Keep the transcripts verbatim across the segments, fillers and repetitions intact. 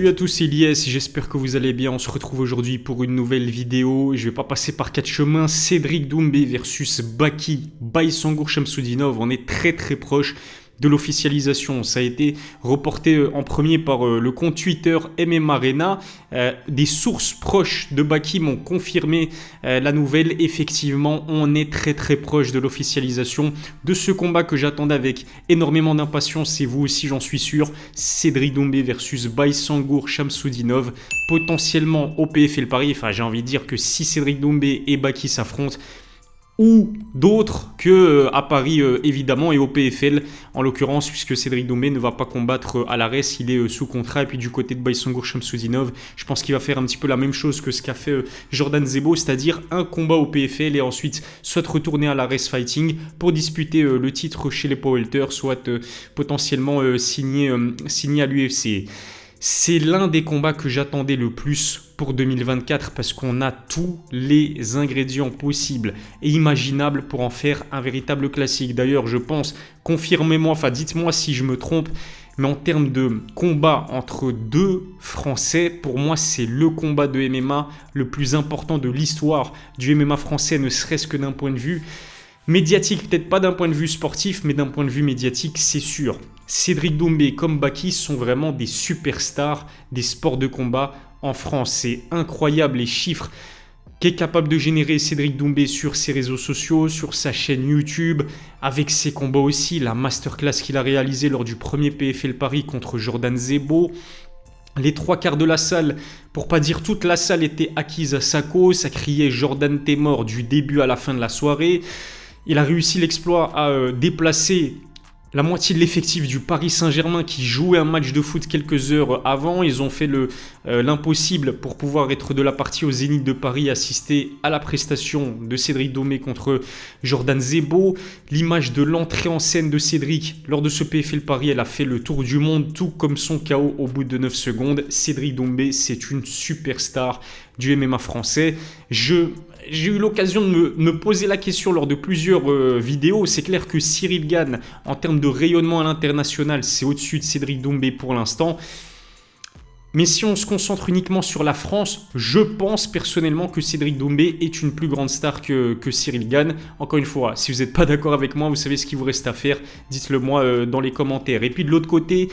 Salut à tous, c'est Iliès, j'espère que vous allez bien. On se retrouve aujourd'hui pour une nouvelle vidéo. Je ne vais pas passer par quatre chemins. Cédric Doumbé versus Baki Baysangur Chamsoudinov. On est très très proche de l'officialisation. Ça a été reporté en premier par le compte Twitter MMArena. Euh, des sources proches de Baki m'ont confirmé euh, la nouvelle. Effectivement, on est très très proche de l'officialisation de ce combat que j'attendais avec énormément d'impatience. Et vous aussi, j'en suis sûr. Cédric Doumbé versus Baysangur Chamsoudinov, potentiellement au P F L Paris. Enfin, j'ai envie de dire que si Cédric Doumbé et Baki s'affrontent, ou d'autres que euh, à Paris euh, évidemment et au P F L en l'occurrence, puisque Cédric Doumbé ne va pas combattre euh, à l'ARES, il est euh, sous contrat. Et puis du côté de Baysangur Chamsoudinov, je pense qu'il va faire un petit peu la même chose que ce qu'a fait euh, Jordan Zebo, c'est-à-dire un combat au P F L et ensuite soit retourner à la Race Fighting pour disputer euh, le titre chez les powerlifters, soit euh, potentiellement euh, signer, euh, signer à l'U F C. C'est l'un des combats que j'attendais le plus pour deux mille vingt-quatre parce qu'on a tous les ingrédients possibles et imaginables pour en faire un véritable classique. D'ailleurs, je pense, confirmez-moi, enfin dites-moi si je me trompe, mais en termes de combat entre deux Français, pour moi, c'est le combat de M M A le plus important de l'histoire du M M A français, ne serait-ce que d'un point de vue médiatique, peut-être pas d'un point de vue sportif, mais d'un point de vue médiatique, c'est sûr. Cédric Doumbé comme Baki sont vraiment des superstars des sports de combat en France. C'est incroyable les chiffres qu'est capable de générer Cédric Doumbé sur ses réseaux sociaux, sur sa chaîne YouTube, avec ses combats aussi, la masterclass qu'il a réalisée lors du premier P F L Paris contre Jordan Zebo. Les trois quarts de la salle, pour pas dire toute la salle, était acquise à sa cause. Ça criait Jordan t'es mort du début à la fin de la soirée. Il a réussi l'exploit à déplacer la moitié de l'effectif du Paris Saint-Germain qui jouait un match de foot quelques heures avant. Ils ont fait le, euh, l'impossible pour pouvoir être de la partie au Zénith de Paris, assister à la prestation de Cédric Doumbé contre Jordan Zebo. L'image de l'entrée en scène de Cédric lors de ce P F L Paris, elle a fait le tour du monde, tout comme son K O au bout de neuf secondes. Cédric Doumbé, c'est une superstar du M M A français. Je... J'ai eu l'occasion de me, me poser la question lors de plusieurs euh, vidéos. C'est clair que Cyril Gane, en termes de rayonnement à l'international, c'est au-dessus de Cédric Doumbé pour l'instant. Mais si on se concentre uniquement sur la France, je pense personnellement que Cédric Doumbé est une plus grande star que, que Cyril Gane. Encore une fois, si vous n'êtes pas d'accord avec moi, vous savez ce qu'il vous reste à faire. Dites-le moi euh, dans les commentaires. Et puis de l'autre côté,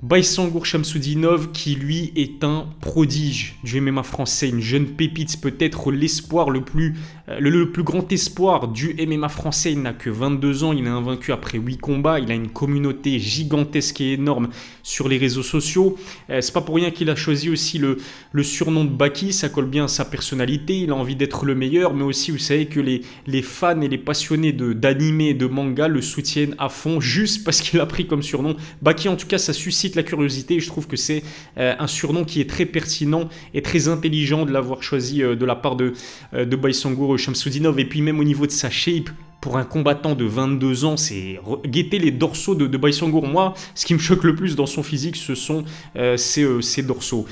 Baysangur Chamsoudinov qui lui est un prodige du M M A français, une jeune pépite, peut-être l'espoir le plus, le, le plus grand espoir du M M A français. Il n'a que vingt-deux ans, il est invaincu après huit combats, il a une communauté gigantesque et énorme sur les réseaux sociaux. Euh, c'est pas pour rien qu'il a choisi aussi le, le surnom de Baki, ça colle bien à sa personnalité, il a envie d'être le meilleur, mais aussi vous savez que les, les fans et les passionnés de, d'anime et de manga le soutiennent à fond juste parce qu'il a pris comme surnom Baki. En tout cas, ça suscite la curiosité et je trouve que c'est euh, un surnom qui est très pertinent et très intelligent de l'avoir choisi euh, de la part de, euh, de Baysangur Chamsoudinov. Et puis même au niveau de sa shape, pour un combattant de vingt-deux ans, c'est guetter les dorsaux de, de Baysangur. Moi, ce qui me choque le plus dans son physique, ce sont euh, ses, euh, ses dorsaux.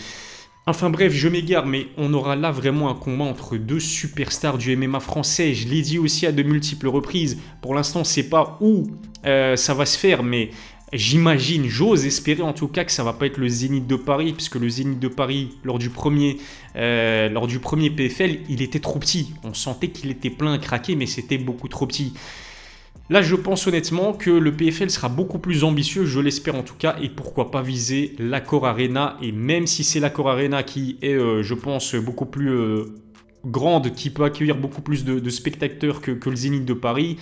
Enfin bref, je m'égare, mais on aura là vraiment un combat entre deux superstars du M M A français. Je l'ai dit aussi à de multiples reprises, pour l'instant, c'est pas où euh, ça va se faire, mais j'imagine, j'ose espérer en tout cas que ça ne va pas être le Zénith de Paris, puisque le Zénith de Paris, lors du premier, euh, lors du premier P F L, il était trop petit. On sentait qu'il était plein à craquer, mais c'était beaucoup trop petit. Là, je pense honnêtement que le P F L sera beaucoup plus ambitieux, je l'espère en tout cas, et pourquoi pas viser l'Accor Arena. Et même si c'est l'Accor Arena qui est, euh, je pense, beaucoup plus euh, grande, qui peut accueillir beaucoup plus de, de spectateurs que, que le Zénith de Paris,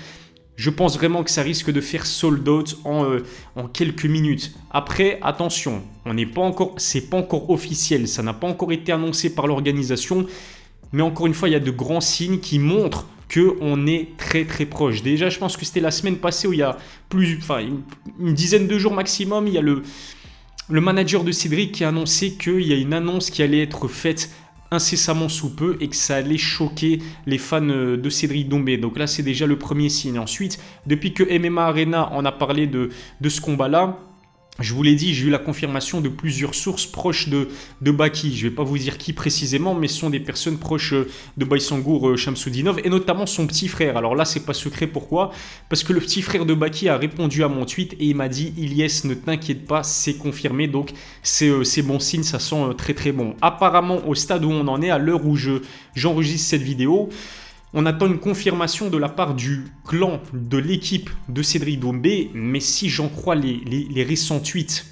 je pense vraiment que ça risque de faire sold out en, euh, en quelques minutes. Après, attention, on n'est pas encore, c'est pas encore officiel, ça n'a pas encore été annoncé par l'organisation. Mais encore une fois, il y a de grands signes qui montrent qu'on est très très proche. Déjà, je pense que c'était la semaine passée où il y a plus, enfin, une, une dizaine de jours maximum, il y a le, le manager de Cédric qui a annoncé qu'il y a une annonce qui allait être faite incessamment sous peu et que ça allait choquer les fans de Cédric Doumbé. Donc là, c'est déjà le premier signe. Ensuite, depuis que MMArena en a parlé de, de ce combat-là, Je vous l'ai dit, j'ai eu la confirmation de plusieurs sources proches de, de Baki. Je ne vais pas vous dire qui précisément, mais ce sont des personnes proches de Baysangur Chamsoudinov et notamment son petit frère. Alors là, ce n'est pas secret. Pourquoi ? Parce que le petit frère de Baki a répondu à mon tweet et il m'a dit « Iliès, ne t'inquiète pas, c'est confirmé. » Donc, c'est euh, c'est bon signe, ça sent euh, très très bon. Apparemment, au stade où on en est, à l'heure où je, j'enregistre cette vidéo, on attend une confirmation de la part du clan, de l'équipe de Cédric Doumbé. Mais si j'en crois les, les, les récents tweets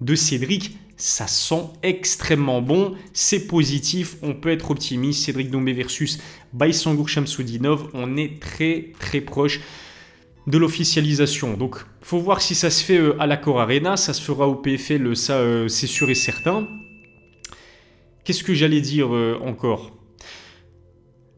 de Cédric, ça sent extrêmement bon. C'est positif, on peut être optimiste. Cédric Doumbé versus Baysangur Chamsoudinov, on est très très proche de l'officialisation. Donc, il faut voir si ça se fait à l'Accor Arena. Ça se fera au P F L, ça euh, c'est sûr et certain. Qu'est-ce que j'allais dire euh, encore ?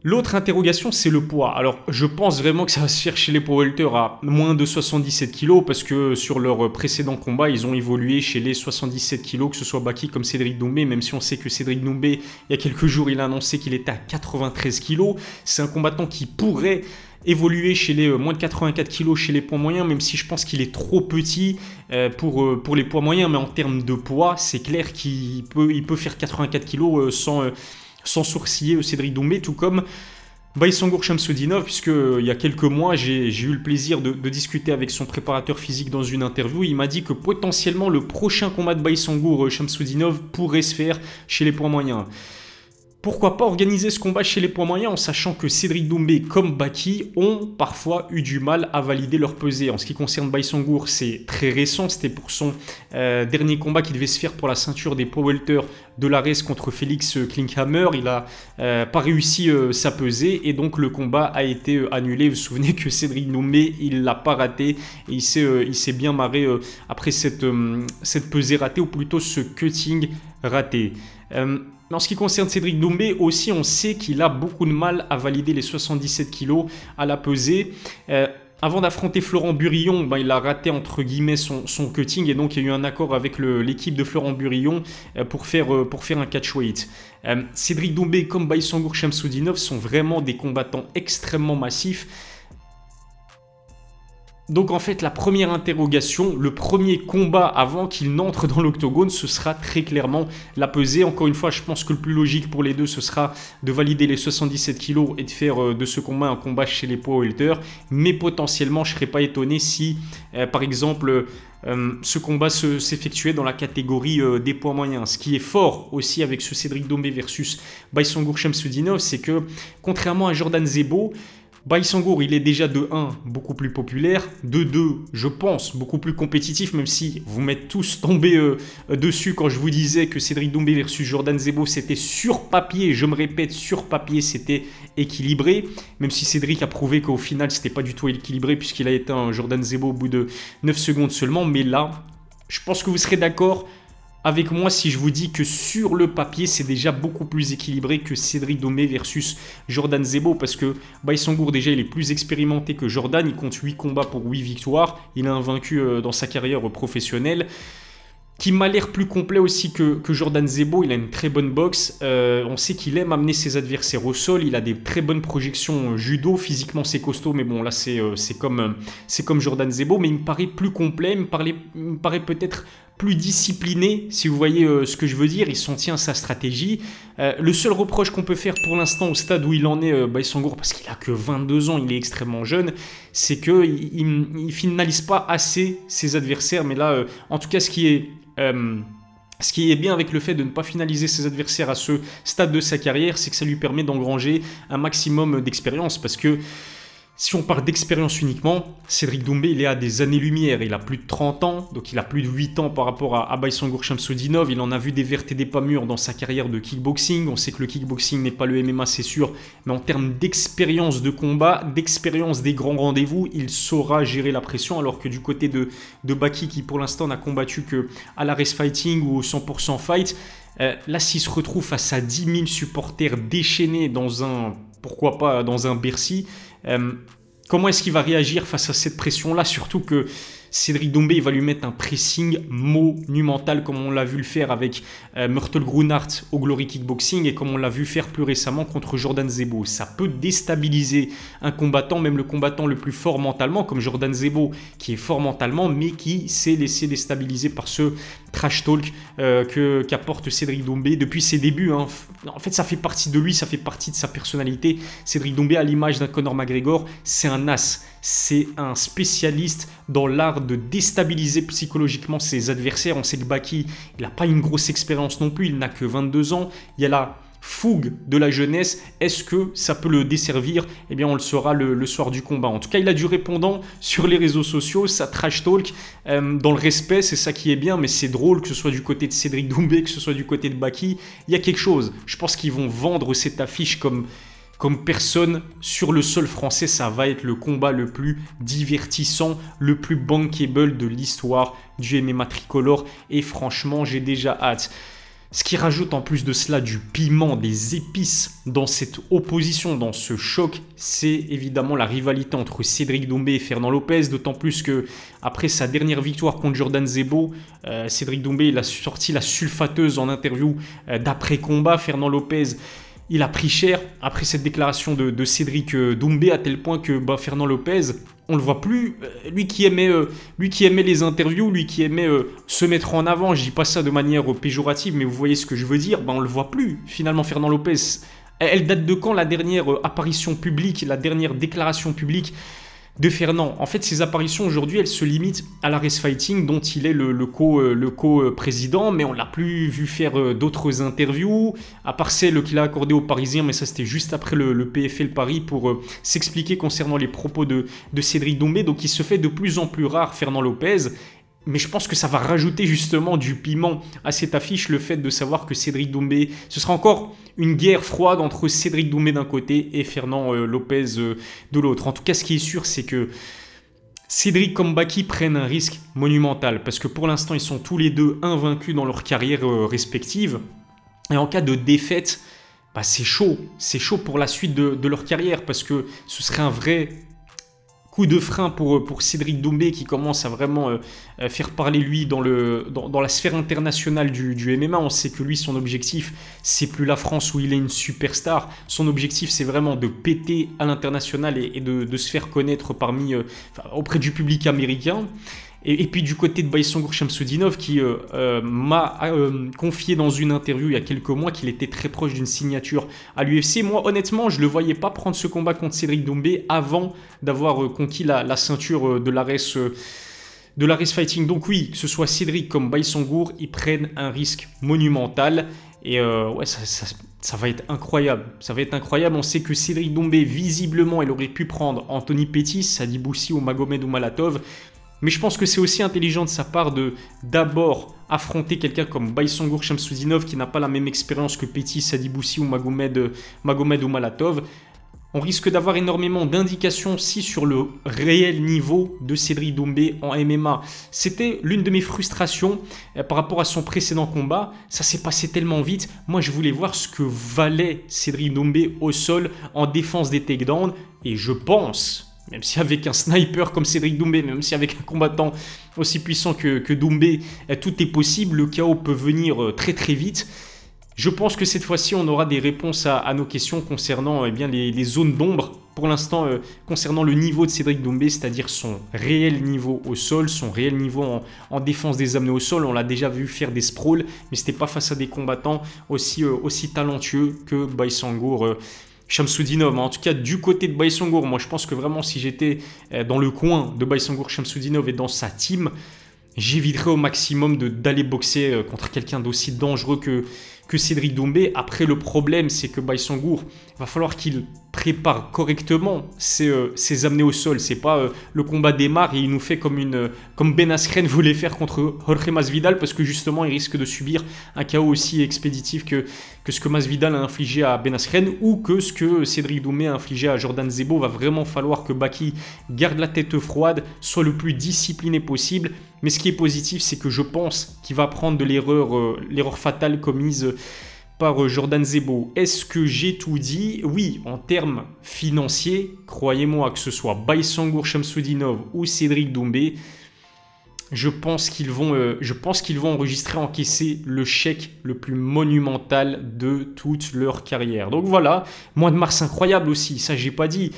L'autre interrogation, c'est le poids. Alors, je pense vraiment que ça va se faire chez les powerlifters à moins de soixante-dix-sept kilos parce que sur leur précédent combat, ils ont évolué chez les soixante-dix-sept kilos, que ce soit Baki comme Cédric Doumbé, même si on sait que Cédric Doumbé, il y a quelques jours, il a annoncé qu'il était à quatre-vingt-treize kilos. C'est un combattant qui pourrait évoluer chez les moins de quatre-vingt-quatre kilos chez les poids moyens, même si je pense qu'il est trop petit pour, pour les poids moyens. Mais en termes de poids, c'est clair qu'il peut, il peut faire quatre-vingt-quatre kilos sans... sans sourciller Cédric Doumbé, tout comme Baysangur Chamsoudinov, puisque euh, il y a quelques mois, j'ai, j'ai eu le plaisir de, de discuter avec son préparateur physique dans une interview. Il m'a dit que potentiellement, le prochain combat de Baysangur Chamsoudinov pourrait se faire chez les poids moyens. Pourquoi pas organiser ce combat chez les poids moyens en sachant que Cédric Doumbé comme Baki ont parfois eu du mal à valider leur pesée. En ce qui concerne Baysangur, c'est très récent. C'était pour son euh, dernier combat qui devait se faire pour la ceinture des poids welters de l'A R E S contre Félix Klinghammer. Il n'a euh, pas réussi euh, sa pesée et donc le combat a été euh, annulé. Vous vous souvenez que Cédric Doumbé, il ne l'a pas raté et il s'est, euh, il s'est bien marré euh, après cette, euh, cette pesée ratée ou plutôt ce cutting raté. Euh, En ce qui concerne Cédric Doumbé, aussi, on sait qu'il a beaucoup de mal à valider les soixante-dix-sept kilos à la pesée. Euh, avant d'affronter Florent Burillon, ben, il a raté entre guillemets son, son cutting et donc il y a eu un accord avec le, l'équipe de Florent Burillon euh, pour, faire, euh, pour faire un catchweight. Euh, Cédric Doumbé comme Baysangur Chamsoudinov sont vraiment des combattants extrêmement massifs. Donc en fait, la première interrogation, le premier combat avant qu'il n'entre dans l'octogone, ce sera très clairement la pesée. Encore une fois, je pense que le plus logique pour les deux, ce sera de valider les soixante-dix-sept kilos et de faire de ce combat un combat chez les poids welter. Mais potentiellement, je ne serais pas étonné si, euh, par exemple, euh, ce combat se, s'effectuait dans la catégorie euh, des poids moyens. Ce qui est fort aussi avec ce Cédric Doumbé versus Baysangur Chamsoudinov, c'est que contrairement à Jordan Zebo, Baysangur, il est déjà de un beaucoup plus populaire, de deux, je pense, beaucoup plus compétitif, même si vous m'êtes tous tombés euh, dessus quand je vous disais que Cédric Doumbé versus Jordan Zebo, c'était sur papier, je me répète, sur papier, c'était équilibré, même si Cédric a prouvé qu'au final, c'était pas du tout équilibré puisqu'il a éteint Jordan Zebo au bout de neuf secondes seulement, mais là, je pense que vous serez d'accord avec moi si je vous dis que sur le papier, c'est déjà beaucoup plus équilibré que Cédric Doumbé versus Jordan Zebo parce que Baysangur, déjà, il est plus expérimenté que Jordan. Il compte huit combats pour huit victoires. Il est invaincu dans sa carrière professionnelle. Qui m'a l'air plus complet aussi que, que Jordan Zebo. Il a une très bonne boxe. Euh, on sait qu'il aime amener ses adversaires au sol. Il a des très bonnes projections judo. Physiquement, c'est costaud. Mais bon, là, c'est, c'est, comme, c'est comme Jordan Zebo. Mais il me paraît plus complet. Il me paraît, il me paraît peut-être plus discipliné, si vous voyez euh, ce que je veux dire. Il s'en tient à sa stratégie. Euh, le seul reproche qu'on peut faire pour l'instant au stade où il en est, euh, Baysangur, parce qu'il a que vingt-deux ans, il est extrêmement jeune, c'est qu'il ne finalise pas assez ses adversaires. Mais là, euh, en tout cas, ce qui est... Euh, Ce qui est bien avec le fait de ne pas finaliser ses adversaires à ce stade de sa carrière, c'est que ça lui permet d'engranger un maximum d'expérience. Parce que si on parle d'expérience uniquement, Cédric Doumbé, il est à des années-lumière. Il a plus de trente ans, donc il a plus de huit ans par rapport à, à Baysangur Chamsoudinov. Il en a vu des vertes et des pas mûres dans sa carrière de kickboxing. On sait que le kickboxing n'est pas le M M A, c'est sûr. Mais en termes d'expérience de combat, d'expérience des grands rendez-vous, il saura gérer la pression. Alors que du côté de, de Baki, qui pour l'instant n'a combattu qu'à la Race Fighting ou au cent pour cent Fight, euh, là, s'il se retrouve face à dix mille supporters déchaînés dans un... pourquoi pas dans un Bercy, euh, comment est-ce qu'il va réagir face à cette pression-là, surtout que Cédric Doumbé, il va lui mettre un pressing monumental comme on l'a vu le faire avec euh, Murthel Groenhart au Glory Kickboxing et comme on l'a vu faire plus récemment contre Jordan Zebo. Ça peut déstabiliser un combattant, même le combattant le plus fort mentalement comme Jordan Zebo, qui est fort mentalement mais qui s'est laissé déstabiliser par ce trash talk euh, que, qu'apporte Cédric Doumbé depuis ses débuts. Hein. En fait, ça fait partie de lui, ça fait partie de sa personnalité. Cédric Doumbé, à l'image d'un Conor McGregor, c'est un as, c'est un spécialiste dans l'art de déstabiliser psychologiquement ses adversaires. On sait que Baki, il n'a pas une grosse expérience non plus, il n'a que vingt-deux ans, il y a la fougue de la jeunesse. Est-ce que ça peut le desservir? Eh bien, on le saura le, le soir du combat. En tout cas, il a du répondant sur les réseaux sociaux, ça trash talk euh, dans le respect, c'est ça qui est bien, mais c'est drôle que ce soit du côté de Cédric Doumbé, que ce soit du côté de Baki, il y a quelque chose. Je pense qu'ils vont vendre cette affiche comme... Comme personne sur le sol français, ça va être le combat le plus divertissant, le plus bankable de l'histoire du M M A tricolore. Et franchement, j'ai déjà hâte. Ce qui rajoute en plus de cela du piment, des épices dans cette opposition, dans ce choc, c'est évidemment la rivalité entre Cédric Doumbé et Fernand Lopez. D'autant plus que après sa dernière victoire contre Jordan Zebo, euh, Cédric Doumbé il a sorti la sulfateuse en interview euh, d'après-combat. Fernand Lopez... Il a pris cher après cette déclaration de, de Cédric Doumbé, à tel point que bah, Fernand Lopez, on le voit plus. Euh, lui, qui aimait, euh, lui qui aimait les interviews, lui qui aimait euh, se mettre en avant, je dis pas ça de manière euh, péjorative, mais vous voyez ce que je veux dire, bah, on le voit plus. Finalement, Fernand Lopez, elle date de quand la dernière euh, apparition publique, la dernière déclaration publique de Fernand? En fait, ses apparitions aujourd'hui, elles se limitent à la Race Fighting, dont il est le, le, co, le co-président, mais on l'a plus vu faire d'autres interviews, à part celle qu'il a accordée aux Parisiens, mais ça c'était juste après le, le P F L Paris pour euh, s'expliquer concernant les propos de, de Cédric Doumbé. Donc il se fait de plus en plus rare, Fernand Lopez. Mais je pense que ça va rajouter justement du piment à cette affiche, le fait de savoir que Cédric Doumbé, ce sera encore une guerre froide entre Cédric Doumbé d'un côté et Fernand Lopez de l'autre. En tout cas, ce qui est sûr, c'est que Cédric comme Baki prennent un risque monumental, parce que pour l'instant, ils sont tous les deux invaincus dans leur carrière respective. Et en cas de défaite, bah c'est chaud, c'est chaud pour la suite de, de leur carrière, parce que ce serait un vrai... coup de frein pour, pour Cédric Doumbé, qui commence à vraiment euh, faire parler lui dans, le, dans, dans la sphère internationale du, du M M A. On sait que lui, son objectif, c'est plus la France où il est une superstar. Son objectif, c'est vraiment de péter à l'international et, et de, de se faire connaître parmi, euh, enfin, auprès du public américain. Et, et puis du côté de Baysangur Chamsoudinov, qui euh, euh, m'a euh, confié dans une interview il y a quelques mois qu'il était très proche d'une signature à l'U F C. Moi, honnêtement, je ne le voyais pas prendre ce combat contre Cédric Doumbé avant d'avoir euh, conquis la, la ceinture euh, de l'A R E S euh, de l'A R E S Fighting. Donc oui, que ce soit Cédric comme Baysangur, ils prennent un risque monumental. Et euh, ouais, ça, ça, ça va être incroyable. Ça va être incroyable. On sait que Cédric Doumbé, visiblement, il aurait pu prendre Anthony Pettis, Sadibouci ou Magomed Umalatov. Mais je pense que c'est aussi intelligent de sa part de d'abord affronter quelqu'un comme Baysangur Chamsoudinov, qui n'a pas la même expérience que Pettis Sadibouci ou Magomed, Magomed Umalatov. On risque d'avoir énormément d'indications aussi sur le réel niveau de Cédric Doumbé en M M A. C'était l'une de mes frustrations par rapport à son précédent combat. Ça s'est passé tellement vite. Moi, je voulais voir ce que valait Cédric Doumbé au sol en défense des takedowns. Et je pense... Même si avec un sniper comme Cédric Doumbé, même si avec un combattant aussi puissant que, que Doumbé, tout est possible, le chaos peut venir très très vite. Je pense que cette fois-ci, on aura des réponses à, à nos questions concernant eh bien, les, les zones d'ombre. Pour l'instant, euh, concernant le niveau de Cédric Doumbé, c'est-à-dire son réel niveau au sol, son réel niveau en, en défense des amenés au sol, on l'a déjà vu faire des sprawls, mais ce n'était pas face à des combattants aussi, euh, aussi talentueux que Baysangur euh, Chamsoudinov. En tout cas, du côté de Baysangur, moi je pense que vraiment si j'étais dans le coin de Baysangur Chamsoudinov et dans sa team, j'éviterais au maximum de, d'aller boxer contre quelqu'un d'aussi dangereux que, que Cédric Doumbé. Après, le problème, c'est que Baysangur, il va falloir qu'il prépare correctement ses, euh, ses amenés au sol. C'est pas euh, le combat démarre et il nous fait comme, une, comme Ben Askren voulait faire contre Jorge Masvidal, parce que justement, il risque de subir un K O aussi expéditif que, que ce que Masvidal a infligé à Ben Askren, ou que ce que Cédric Doumbé a infligé à Jordan Zebo. Va vraiment falloir que Baki garde la tête froide, soit le plus discipliné possible. Mais ce qui est positif, c'est que je pense qu'il va prendre de l'erreur, euh, l'erreur fatale commise euh, par Jordan Zebo. Est-ce que j'ai tout dit? Oui, en termes financiers, croyez-moi, que ce soit Baysangur Chamsoudinov ou Cédric Doumbé, Je pense qu'ils vont, euh, je pense qu'ils vont enregistrer, encaisser le chèque le plus monumental de toute leur carrière. Donc voilà, mois de mars incroyable aussi, ça j'ai pas dit.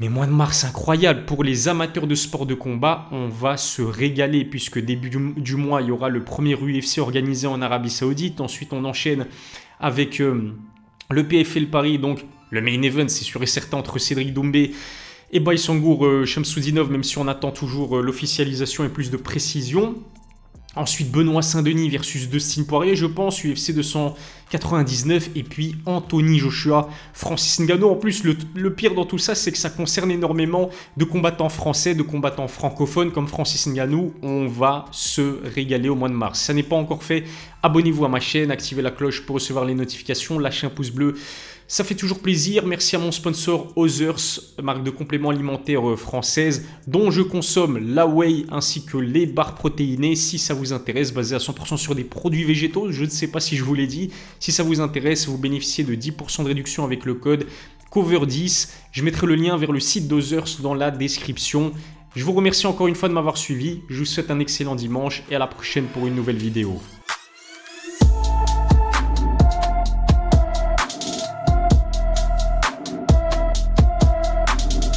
Mais mois de mars incroyable, pour les amateurs de sport de combat, on va se régaler puisque début du, du mois, il y aura le premier U F C organisé en Arabie Saoudite. Ensuite, on enchaîne avec euh, le P F L Paris, donc le main event, c'est sûr et certain, entre Cédric Doumbé et Baysangur Chamsoudinov, même si on attend toujours l'officialisation et plus de précision. Ensuite, Benoît Saint-Denis versus Dustin Poirier, je pense, U F C deux cent quatre-vingt-dix-neuf. Et puis, Anthony Joshua, Francis Ngannou. En plus, le, le pire dans tout ça, c'est que ça concerne énormément de combattants français, de combattants francophones comme Francis Ngannou. On va se régaler au mois de mars. Si ça n'est pas encore fait, abonnez-vous à ma chaîne, activez la cloche pour recevoir les notifications, lâchez un pouce bleu. Ça fait toujours plaisir. Merci à mon sponsor OZERS, marque de compléments alimentaires française, dont je consomme la whey ainsi que les barres protéinées. Si ça vous intéresse, basé à cent pour cent sur des produits végétaux, je ne sais pas si je vous l'ai dit. Si ça vous intéresse, vous bénéficiez de dix pour cent de réduction avec le code cover dix. Je mettrai le lien vers le site d'OZERS dans la description. Je vous remercie encore une fois de m'avoir suivi. Je vous souhaite un excellent dimanche et à la prochaine pour une nouvelle vidéo.